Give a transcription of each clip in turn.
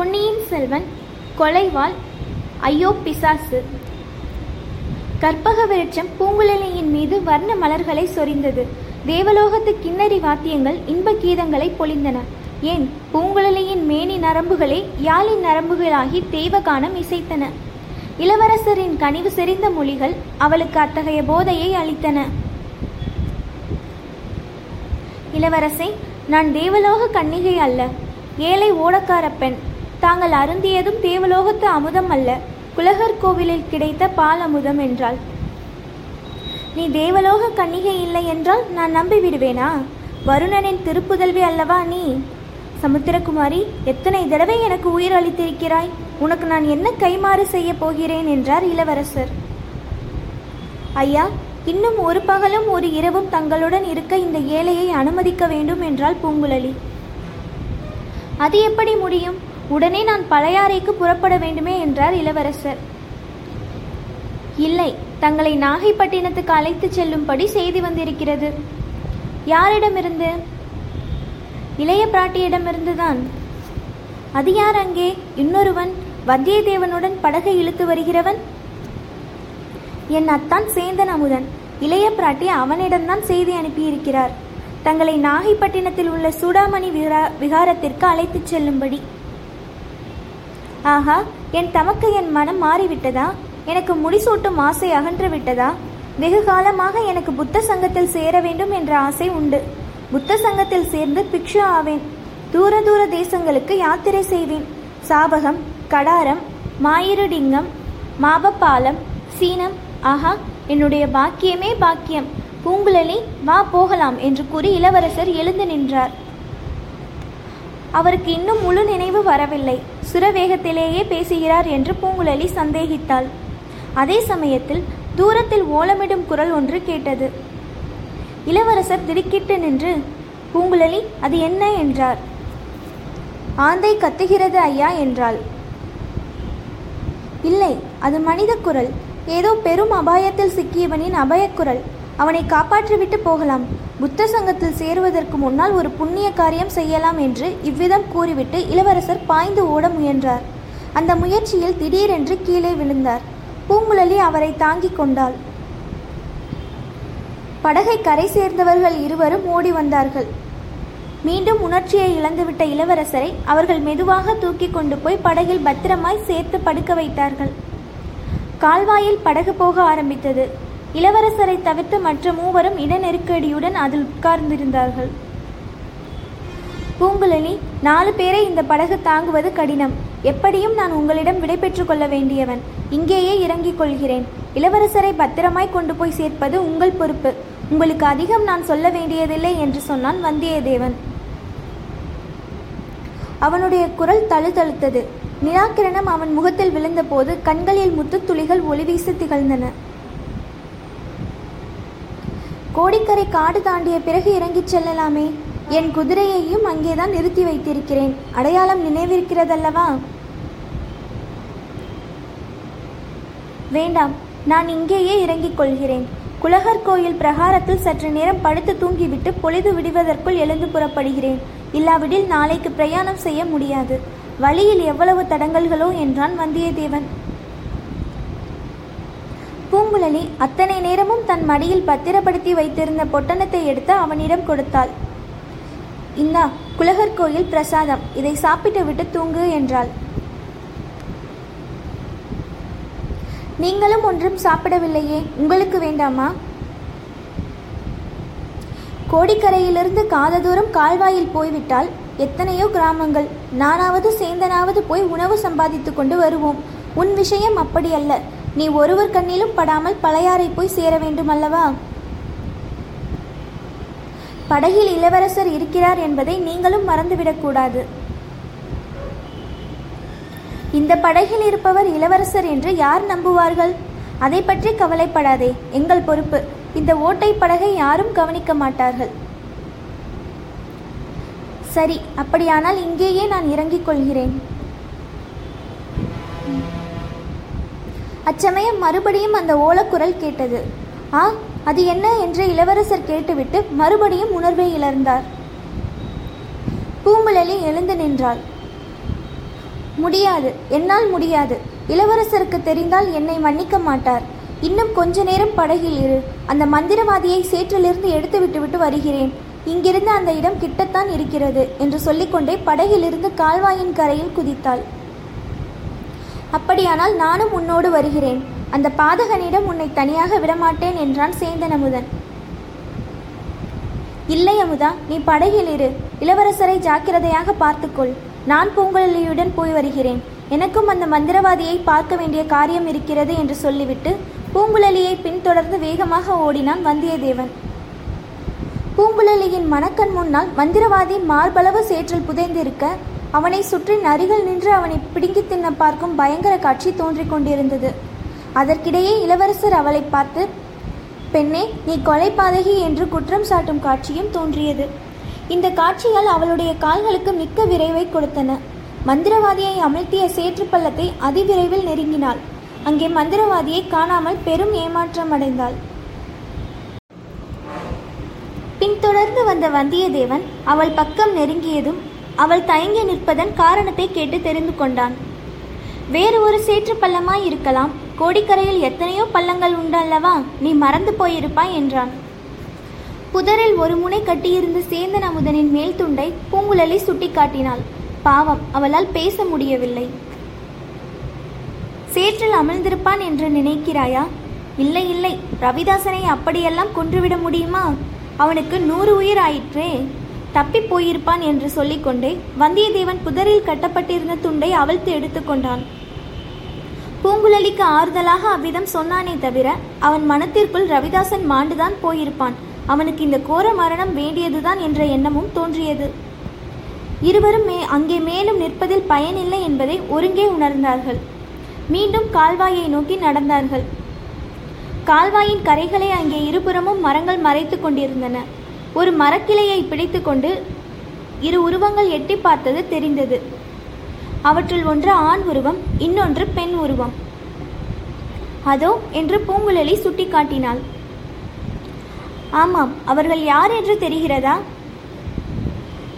பொன்னியின் செல்வன், கொலைவாள், ஐயோ பிசாசு. கற்பக வெளிச்சம் பூங்குழலியின் மீது வர்ண மலர்களை சொரிந்தது. தேவலோகத்து கிண்ணறி வாத்தியங்கள் இன்ப கீதங்களை பொழிந்தன. ஏன், பூங்குழலியின் மேனி நரம்புகளே யாழின் நரம்புகளாகி தெய்வகானம் இசைத்தன. இளவரசரின் கனிவு செறிந்த மொழிகள் அவளுக்கு அத்தகைய போதையை அளித்தன. இளவரசை, நான் தேவலோக கன்னிகை அல்ல, ஏழை ஓடக்கார பெண். தாங்கள் அருந்தியதும் தேவலோகத்து அமுதம் அல்ல, குலகர் கோவிலில் கிடைத்த பால் அமுதம் என்றாள். நீ தேவலோக கன்னிகை இல்லை என்றால் நான் நம்பிவிடுவேனா? வருணனின் திருப்புதல்வி அல்லவா நீ? சமுத்திரகுமாரி, எத்தனை தடவை எனக்கு உயிர் அளித்திருக்கிறாய், உனக்கு நான் என்ன கைமாறு செய்ய போகிறேன் என்றார் இளவரசர். ஐயா, இன்னும் ஒரு பகலும் ஒரு இரவும் தங்களுடன் இருக்க இந்த ஏழையை அனுமதிக்க வேண்டும் என்றாள் பூங்குழலி. அது எப்படி முடியும்? உடனே நான் பழையாறைக்கு புறப்பட வேண்டுமே என்றார் இளவரசர். இல்லை, தங்களை நாகைப்பட்டினத்துக்கு அழைத்து செல்லும்படி செய்தி வந்திருக்கிறது. யாரிடமிருந்து? இளைய பிராட்டியிடமிருந்துதான். அது யார் அங்கே? இன்னொருவன், வந்தியத்தேவனுடன் படகை இழுத்து வருகிறவன். என் அத்தான் சேந்தன் அமுதன். இளைய பிராட்டி அவனிடம்தான் செய்தி அனுப்பியிருக்கிறார். தங்களை நாகைப்பட்டினத்தில் உள்ள சூடாமணி விகாரத்திற்கு அழைத்து செல்லும்படி. ஆஹா, என் தமக்கு என் மனம் மாறிவிட்டதா? எனக்கு முடிசூட்டும் ஆசை அகன்று விட்டதா? வெகு காலமாக எனக்கு புத்த சங்கத்தில் சேர வேண்டும் என்ற ஆசை உண்டு. புத்த சங்கத்தில் சேர்ந்து பிக்ஷு ஆவேன். தூர தூர தேசங்களுக்கு யாத்திரை செய்வேன். சாபகம், கடாரம், மாயிருடிங்கம், மாபப்பாலம், சீனம். ஆஹா, என்னுடைய பாக்கியமே பாக்கியம். பூங்குழலி, வா போகலாம் என்று கூறி இளவரசர் எழுந்து நின்றார். அவருக்கு இன்னும் முழு நினைவு வரவில்லை. சுரவேகத்திலேயே பேசுகிறார் என்று பூங்குழலி சந்தேகித்தாள். அதே சமயத்தில் தூரத்தில் ஓலமிடும் குரல் ஒன்று கேட்டது. இளவரசர் திடுக்கிட்டு நின்று, பூங்குழலி, அது என்ன என்றார். ஆந்தை கத்துகிறது ஐயா என்றாள். இல்லை, அது மனித குரல். ஏதோ பெரும் அபாயத்தில் சிக்கியவனின் அபயக்குரல். அவனை காப்பாற்றிவிட்டு போகலாம். புத்த சங்கத்தில் சேருவதற்கு முன்னால் ஒரு புண்ணிய காரியம் செய்யலாம் என்று இவ்விதம் கூறிவிட்டு இளவரசர் பாய்ந்து ஓட முயன்றார். அந்த முயற்சியில் திடீரென்று கீழே விழுந்தார். பூங்குழலி அவரை தாங்கிக் கொண்டாள். படகை கரை சேர்ந்தவர்கள் இருவரும் ஓடி வந்தார்கள். மீண்டும் உணர்ச்சியை இழந்துவிட்ட இளவரசரை அவர்கள் மெதுவாக தூக்கி கொண்டு போய் படகில் பத்திரமாய் சேர்த்து படுக்க வைத்தார்கள். கால்வாயில் படகு போக ஆரம்பித்தது. இளவரசரை தவிர்த்து மற்ற மூவரும் இட நெருக்கடியுடன் அதில் உட்கார்ந்திருந்தார்கள். பூங்குழலி, 4 பேரை இந்த படகு தாங்குவது கடினம். எப்படியும் நான் உங்களிடம் விடை பெற்றுக் கொள்ள வேண்டியவன். இங்கேயே இறங்கிக் கொள்கிறேன். இளவரசரை பத்திரமாய் கொண்டு போய் சேர்ப்பது உங்கள் பொறுப்பு. உங்களுக்கு அதிகம் நான் சொல்ல வேண்டியதில்லை என்று சொன்னான் வந்தியத்தேவன். அவனுடைய குரல் தழுதழுத்தது. நிலாக்கிரணம் அவன் முகத்தில் விழுந்தபோது கண்களில் முத்துத்துளிகள் ஒளிவீசி திகழ்ந்தன. கோடிக்கரை காடு தாண்டிய பிறகு இறங்கிச் செல்லலாமே. என் குதிரையையும் அங்கேதான் நிறுத்தி வைத்திருக்கிறேன். அடையாளம் நினைவிருக்கிறதல்லவா? வேண்டாம், நான் இங்கேயே இறங்கிக் கொள்கிறேன். குலகர் கோயில் பிரகாரத்தில் சற்று நேரம் படுத்து தூங்கிவிட்டு பொழுது விடுவதற்குள் எழுந்து புறப்படுகிறேன். இல்லாவிடில் நாளைக்கு பிரயாணம் செய்ய முடியாது. வழியில் எவ்வளவு தடங்கல்களோ என்றான் வந்தியத்தேவன். பூங்குழலி அத்தனை நேரமும் தன் மடியில் பத்திரப்படுத்தி வைத்திருந்த பொட்டணத்தை எடுத்து அவனிடம் கொடுத்தாள். இந்தா, குலகர் கோயில் பிரசாதம். இதை சாப்பிட்டு விட்டு தூங்கு என்றாள். நீங்களும் ஒன்றும் சாப்பிடவில்லையே, உங்களுக்கு வேண்டாமா? கோடிக்கரையிலிருந்து காத தூரம் கால்வாயில் போய்விட்டால் எத்தனையோ கிராமங்கள். நானாவது சேந்தனாவது போய் உணவு சம்பாதித்து கொண்டு வருவோம். உன் விஷயம் அப்படியல்ல. நீ ஒருவர் கண்ணிலும் படாமல் பழையாறை போய் சேர வேண்டும் அல்லவா? படகில் இளவரசர் இருக்கிறார் என்பதை நீங்களும் மறந்துவிடக்கூடாது. இந்த படகில் இருப்பவர் இளவரசர் என்று யார் நம்புவார்கள்? அதை பற்றி கவலைப்படாதே, எங்கள் பொறுப்பு. இந்த ஓட்டை படகை யாரும் கவனிக்க மாட்டார்கள். சரி, அப்படியானால் இங்கேயே நான் இறங்கிக் கொள்கிறேன். அச்சமயம் மறுபடியும் அந்த ஓலக்குரல் கேட்டது. ஆ, அது என்ன என்று இளவரசர் கேட்டுவிட்டு மறுபடியும் உணர்வை இழந்தார். பூங்குழலி எழுந்து நின்றாள். முடியாது, என்னால் முடியாது. இளவரசருக்கு தெரிந்தால் என்னை மன்னிக்க மாட்டார். இன்னும் கொஞ்ச நேரம் படகில் இரு. அந்த மந்திரவாதியை சேற்றிலிருந்து எடுத்து விட்டுவிட்டு வருகிறேன். இங்கிருந்து அந்த இடம் கிட்டத்தான் இருக்கிறது என்று சொல்லிக்கொண்டே படகிலிருந்து கால்வாயின் கரையில் குதித்தாள். அப்படியானால் நானும் உன்னோடு வருகிறேன். அந்த பாதகனிடம் உன்னை தனியாக விடமாட்டேன் என்றான் சேந்தன் அமுதன். இல்லை அமுதா, நீ படகில் இரு. இளவரசரை ஜாக்கிரதையாக பார்த்துக்கொள். நான் பூங்குழலியுடன் போய் வருகிறேன். எனக்கும் அந்த மந்திரவாதியை பார்க்க வேண்டிய காரியம் இருக்கிறது என்று சொல்லிவிட்டு பூங்குழலியை பின்தொடர்ந்து வேகமாக ஓடினான் வந்தியத்தேவன். பூங்குழலியின் மனக்கண் முன்னால் மந்திரவாதி மார்பளவு சேற்றில் புதைந்திருக்க, அவனை சுற்றி நரிகள் நின்று அவனை பிடுங்கி தின்ன பார்க்கும் பயங்கர காட்சி தோன்றிக் கொண்டிருந்தது. அதற்கிடையே இளவரசர் அவளை பார்த்து, பெண்ணே, நீ கொலை பாதகி என்று குற்றம் சாட்டும் காட்சியும் தோன்றியது. இந்த காட்சிகள் அவளுடைய கால்களுக்கு மிக்க விரைவை கொடுத்தன. மந்திரவாதியை அமிழ்த்திய சேற்று பள்ளத்தை அதிவிரைவில் நெருங்கினாள். அங்கே மந்திரவாதியை காணாமல் பெரும் ஏமாற்றம் அடைந்தாள். பின்தொடர்ந்து வந்த வந்தியத்தேவன் அவள் பக்கம் நெருங்கியதும் அவள் தயங்கி நிற்பதன் காரணத்தை கேட்டு தெரிந்து கொண்டான். வேறு ஒரு சேற்று பள்ளமாய் இருக்கலாம். கோடிக்கரையில் எத்தனையோ பள்ளங்கள் உண்டல்லவா, நீ மறந்து போயிருப்பாய் என்றான். புதரில் ஒரு முனை கட்டியிருந்த சேந்தன் அமுதனின் மேல் துண்டை பூங்குழலி சுட்டி காட்டினாள். பாவம், அவளால் பேச முடியவில்லை. சேற்றில் அமிழ்ந்திருப்பான் என்று நினைக்கிறாயா? இல்லை இல்லை, ரவிதாசனை அப்படியெல்லாம் கொன்றுவிட முடியுமா? அவனுக்கு 100 உயிர் ஆயிற்றே, தப்பி போயிருப்பான் என்று சொல்லிக்கொண்டே வந்தியத்தேவன் புதரில் கட்டப்பட்டிருந்த துண்டை அவிழ்த்து எடுத்துக்கொண்டான். பூங்குழலிக்கு ஆறுதலாக அவ்விதம் சொன்னானே தவிர, அவன் மனத்திற்குள் ரவிதாசன் மாண்டுதான் போயிருப்பான், அவனுக்கு இந்த கோர மரணம் வேண்டியதுதான் என்ற எண்ணமும் தோன்றியது. இருவரும் அங்கே மேலும் நிற்பதில் பயனில்லை என்பதை ஒருங்கே உணர்ந்தார்கள். மீண்டும் கால்வாயை நோக்கி நடந்தார்கள். கால்வாயின் கரைகளை அங்கே இருபுறமும் மரங்கள் மறைத்து கொண்டிருந்தன. ஒரு மரக்கிளையை பிடித்து கொண்டு இரு உருவங்கள் எட்டி பார்த்தது தெரிந்தது. அவற்றில் ஒன்று ஆண் உருவம், இன்னொன்று பெண் உருவம். அதோ என்று பூங்குழலி சுட்டி காட்டினாள். ஆமாம், அவர்கள் யார் என்று தெரிகிறதா?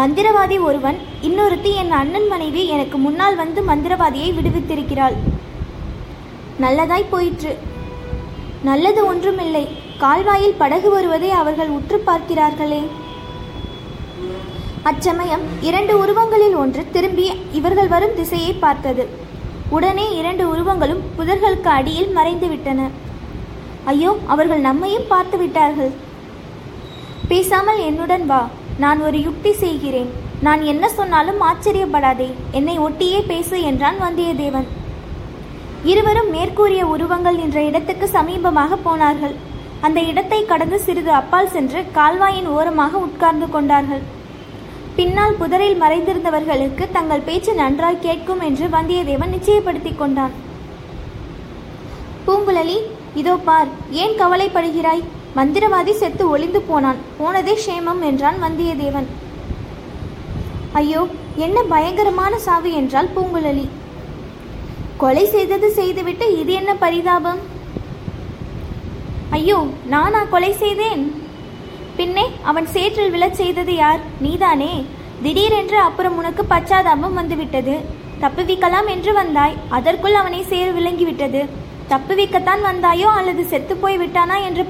மந்திரவாதி ஒருவன், இன்னொருத்தி என் அண்ணன் மனைவி எனக்கு முன்னால் வந்து மந்திரவாதியை விடுவித்திருக்கிறாள். நல்லதாய் போயிற்று. நல்லது ஒன்றுமில்லை. கால்வாயில் படகு வருவதை அவர்கள் உற்று பார்க்கிறார்களே. அச்சமயம் 2 உருவங்களில் ஒன்று திரும்பி இவர்கள் வரும் திசையை பார்த்தது. உடனே 2 உருவங்களும் புதர்களுக்கு அடியில் மறைந்து விட்டன. ஐயோ, அவர்கள் நம்மையும் பார்த்து விட்டார்கள். பேசாமல் என்னுடன் வா, நான் ஒரு யுக்தி செய்கிறேன். நான் என்ன சொன்னாலும் ஆச்சரியப்படாதே, என்னை ஒட்டியே பேசு என்றான் வந்தியத்தேவன். இருவரும் மேற்கூறிய உருவங்கள் நின்ற இடத்துக்கு சமீபமாக போனார்கள். அந்த இடத்தை கடந்து சிறிது அப்பால் சென்று கால்வாயின் ஓரமாக உட்கார்ந்து கொண்டார்கள். பின்னால் புதரில் மறைந்திருந்தவர்களுக்கு தங்கள் பேச்சு நன்றாய் கேட்கும் என்று வந்தியத்தேவன் நிச்சயப்படுத்தி கொண்டான். பூங்குழலி, இதோ பார், ஏன் கவலைப்படுகிறாய்? மந்திரவாதி செத்து ஒளிந்து போனான், போனதே சேமம் என்றான் வந்தியத்தேவன். ஐயோ, என்ன பயங்கரமான சாவு என்றாள் பூங்குழலி. கொலை செய்தது செய்துவிட்டு இது என்ன பரிதாபம்? ஐயோ, நானா கொலை செய்தேன்? பின்னே அவன் சேற்றில் விழச் செய்தது யார்? நீதானே. திடீரென்று அப்புறம் உனக்கு பச்சாதாபம் வந்துவிட்டது. தப்புவிக்கலாம் என்று வந்தாய், அதற்குள் அவனை சேறு விளங்கிவிட்டது. தப்புவிக்கத்தான் வந்தாயோ அல்லது செத்து போய் விட்டானா என்று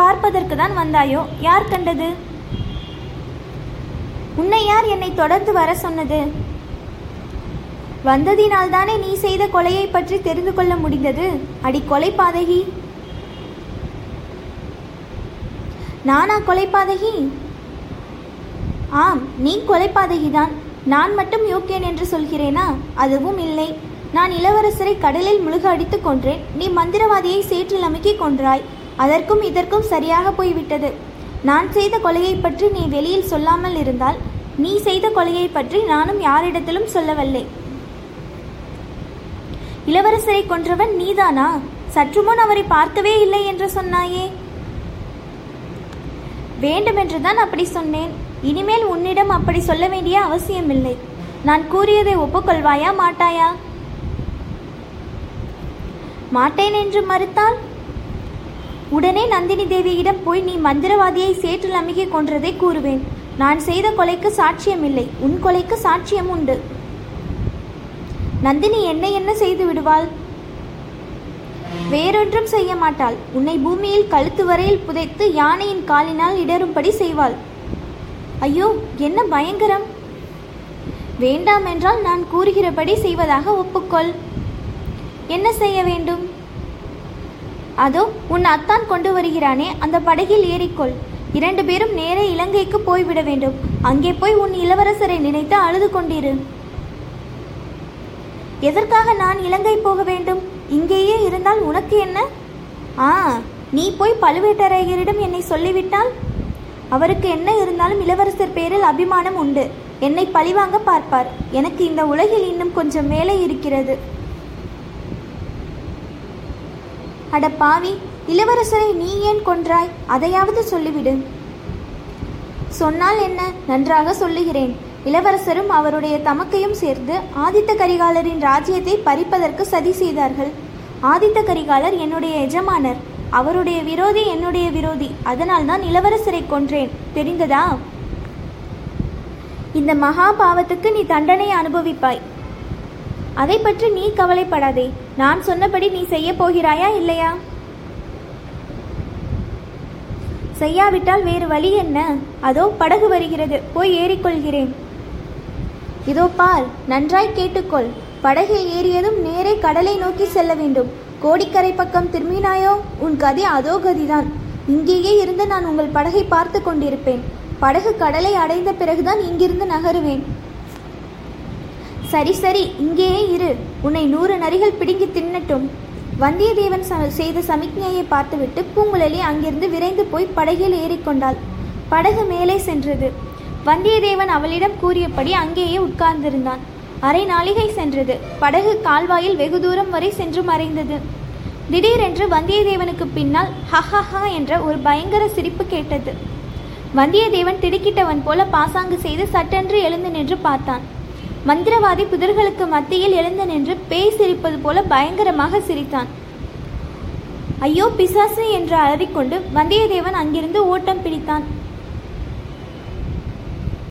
பார்ப்பதற்கு தான் வந்தாயோ? யார் கண்டது? உன்னை யார் என்னை தொடர்ந்து வர சொன்னது? வந்ததினால்தானே நீ செய்த கொலையை பற்றி தெரிந்து கொள்ள முடிந்தது. அடி கொலை பாதகி! நானா கொலைபாதகி? ஆம், நீ கொலைபாதகிதான். நான் மட்டும் யோக்கியன் என்று சொல்கிறேனா? அதுவும் இல்லை. நான் இளவரசரை கடலில் முழுக அடித்து கொன்றேன். நீ மந்திரவாதியை சேற்றில் அமுக்கி கொன்றாய். அதற்கும் இதற்கும் சரியாக போய்விட்டது. நான் செய்த கொலையை பற்றி நீ வெளியில் சொல்லாமல் இருந்தால், நீ செய்த கொலையை பற்றி நானும் யாரிடத்திலும் சொல்லவில்லை. இளவரசரை கொன்றவன் நீதானா? சற்றுமுன் அவரை பார்க்கவே இல்லை என்று சொன்னாயே. வேண்டுமென்று தான் அப்படி சொன்னேன். இனிமேல் உன்னிடம் அப்படி சொல்ல வேண்டிய அவசியமில்லை. நான் கூறியதை ஒப்புக்கொள்வாயா மாட்டாயா? மாட்டேன் என்று மறுத்தால் உடனே நந்தினி தேவியிடம் போய் நீ மந்திரவாதியை சேற்றில் அமுக்கி கொன்றதை கூறுவேன். நான் செய்த கொலைக்கு சாட்சியம் இல்லை, உன் கொலைக்கு சாட்சியம் உண்டு. நந்தினி என்ன செய்து விடுவாள்? வேறொன்றும் செய்ய மாட்டாள். உன்னை பூமியில் கழுத்து வரையில் புதைத்து யானையின் காலினால் இடறும்படி செய்வாள். ஐயோ, என்ன பயங்கரம்! வேண்டாம் என்றால் நான் கூறுகிறபடி செய்வதாக ஒப்புக்கொள். என்ன செய்ய வேண்டும்? அதோ உன் அத்தான் கொண்டு வருகிறானே, அந்த படகில் ஏறிக்கொள். 2 பேரும் நேரே இலங்கைக்கு போய்விட வேண்டும். அங்கே போய் உன் இளவரசரை நினைத்து அழுது கொண்டிரு. எதற்காக நான் இலங்கை போக வேண்டும்? இங்கேயே இருந்தால் உனக்கு என்ன? நீ போய் பழுவேட்டரையரிடம் என்னை சொல்லிவிட்டால் அவருக்கு என்ன இருந்தாலும் இளவரசர் பேரில் அபிமானம் உண்டு. என்னை பழிவாங்க பார்ப்பார். எனக்கு இந்த உலகில் இன்னும் கொஞ்சம் வேலை இருக்கிறது. அட பாவி, இளவரசரை நீ ஏன் கொன்றாய்? அதையாவது சொல்லிவிடு. சொன்னால் என்ன? நன்றாக சொல்லுகிறேன். இளவரசரும் அவருடைய தமக்கையும் சேர்ந்து ஆதித்த கரிகாலரின் ராஜ்யத்தை பறிப்பதற்கு சதி செய்தார்கள். ஆதித்த கரிகாலர் என்னுடைய எஜமானர், அவருடைய விரோதி என்னுடைய விரோதி. அதனால் தான் இளவரசரை கொன்றேன். தெரிந்ததா? இந்த மகாபாவத்துக்கு நீ தண்டனை அனுபவிப்பாய். அதை பற்றி நீ கவலைப்படாதே. நான் சொன்னபடி நீ செய்ய போகிறாயா இல்லையா? செய்யாவிட்டால் வேறு வழி என்ன? அதோ படகு வருகிறது, போய் ஏறிக்கொள்கிறேன். இதோ பார், நன்றாய் கேட்டுக்கொள். படகில் ஏறியதும் நேரே கடலை நோக்கி செல்ல வேண்டும். கோடிக்கரை பக்கம் திரும்பினாயோ உன் கதி அதோ கதிதான். இங்கேயே இருந்து நான் உங்கள் படகை பார்த்து கொண்டிருப்பேன். படகு கடலை அடைந்த பிறகுதான் இங்கிருந்து நகருவேன். சரி சரி, இங்கேயே இரு. உன்னை 100 நரிகள் பிடுங்கி தின்னட்டும். வந்தியத்தேவன் செய்த சமிக்ஞையை பார்த்துவிட்டு பூங்குழலி அங்கிருந்து விரைந்து போய் படகில் ஏறிக்கொண்டாள். படகு மேலே சென்றது. வந்தியத்தேவன் அவளிடம் கூறியபடி அங்கேயே உட்கார்ந்திருந்தான். அரை நாழிகை சென்றது. படகு கால்வாயில் வெகு தூரம் வரை சென்று மறைந்தது. திடீரென்று வந்தியத்தேவனுக்கு பின்னால் ஹஹஹா என்ற ஒரு பயங்கர சிரிப்பு கேட்டது. வந்தியத்தேவன் திடுக்கிட்டவன் போல பாசாங்கு செய்து சட்டென்று எழுந்து நின்று பார்த்தான். மந்திரவாதி புதர்களுக்கு மத்தியில் எழுந்து நின்று பேய் சிரிப்பது போல பயங்கரமாக சிரித்தான். ஐயோ பிசாசு என்று அலறிக்கொண்டு வந்தியத்தேவன் அங்கிருந்து ஓட்டம் பிடித்தான்.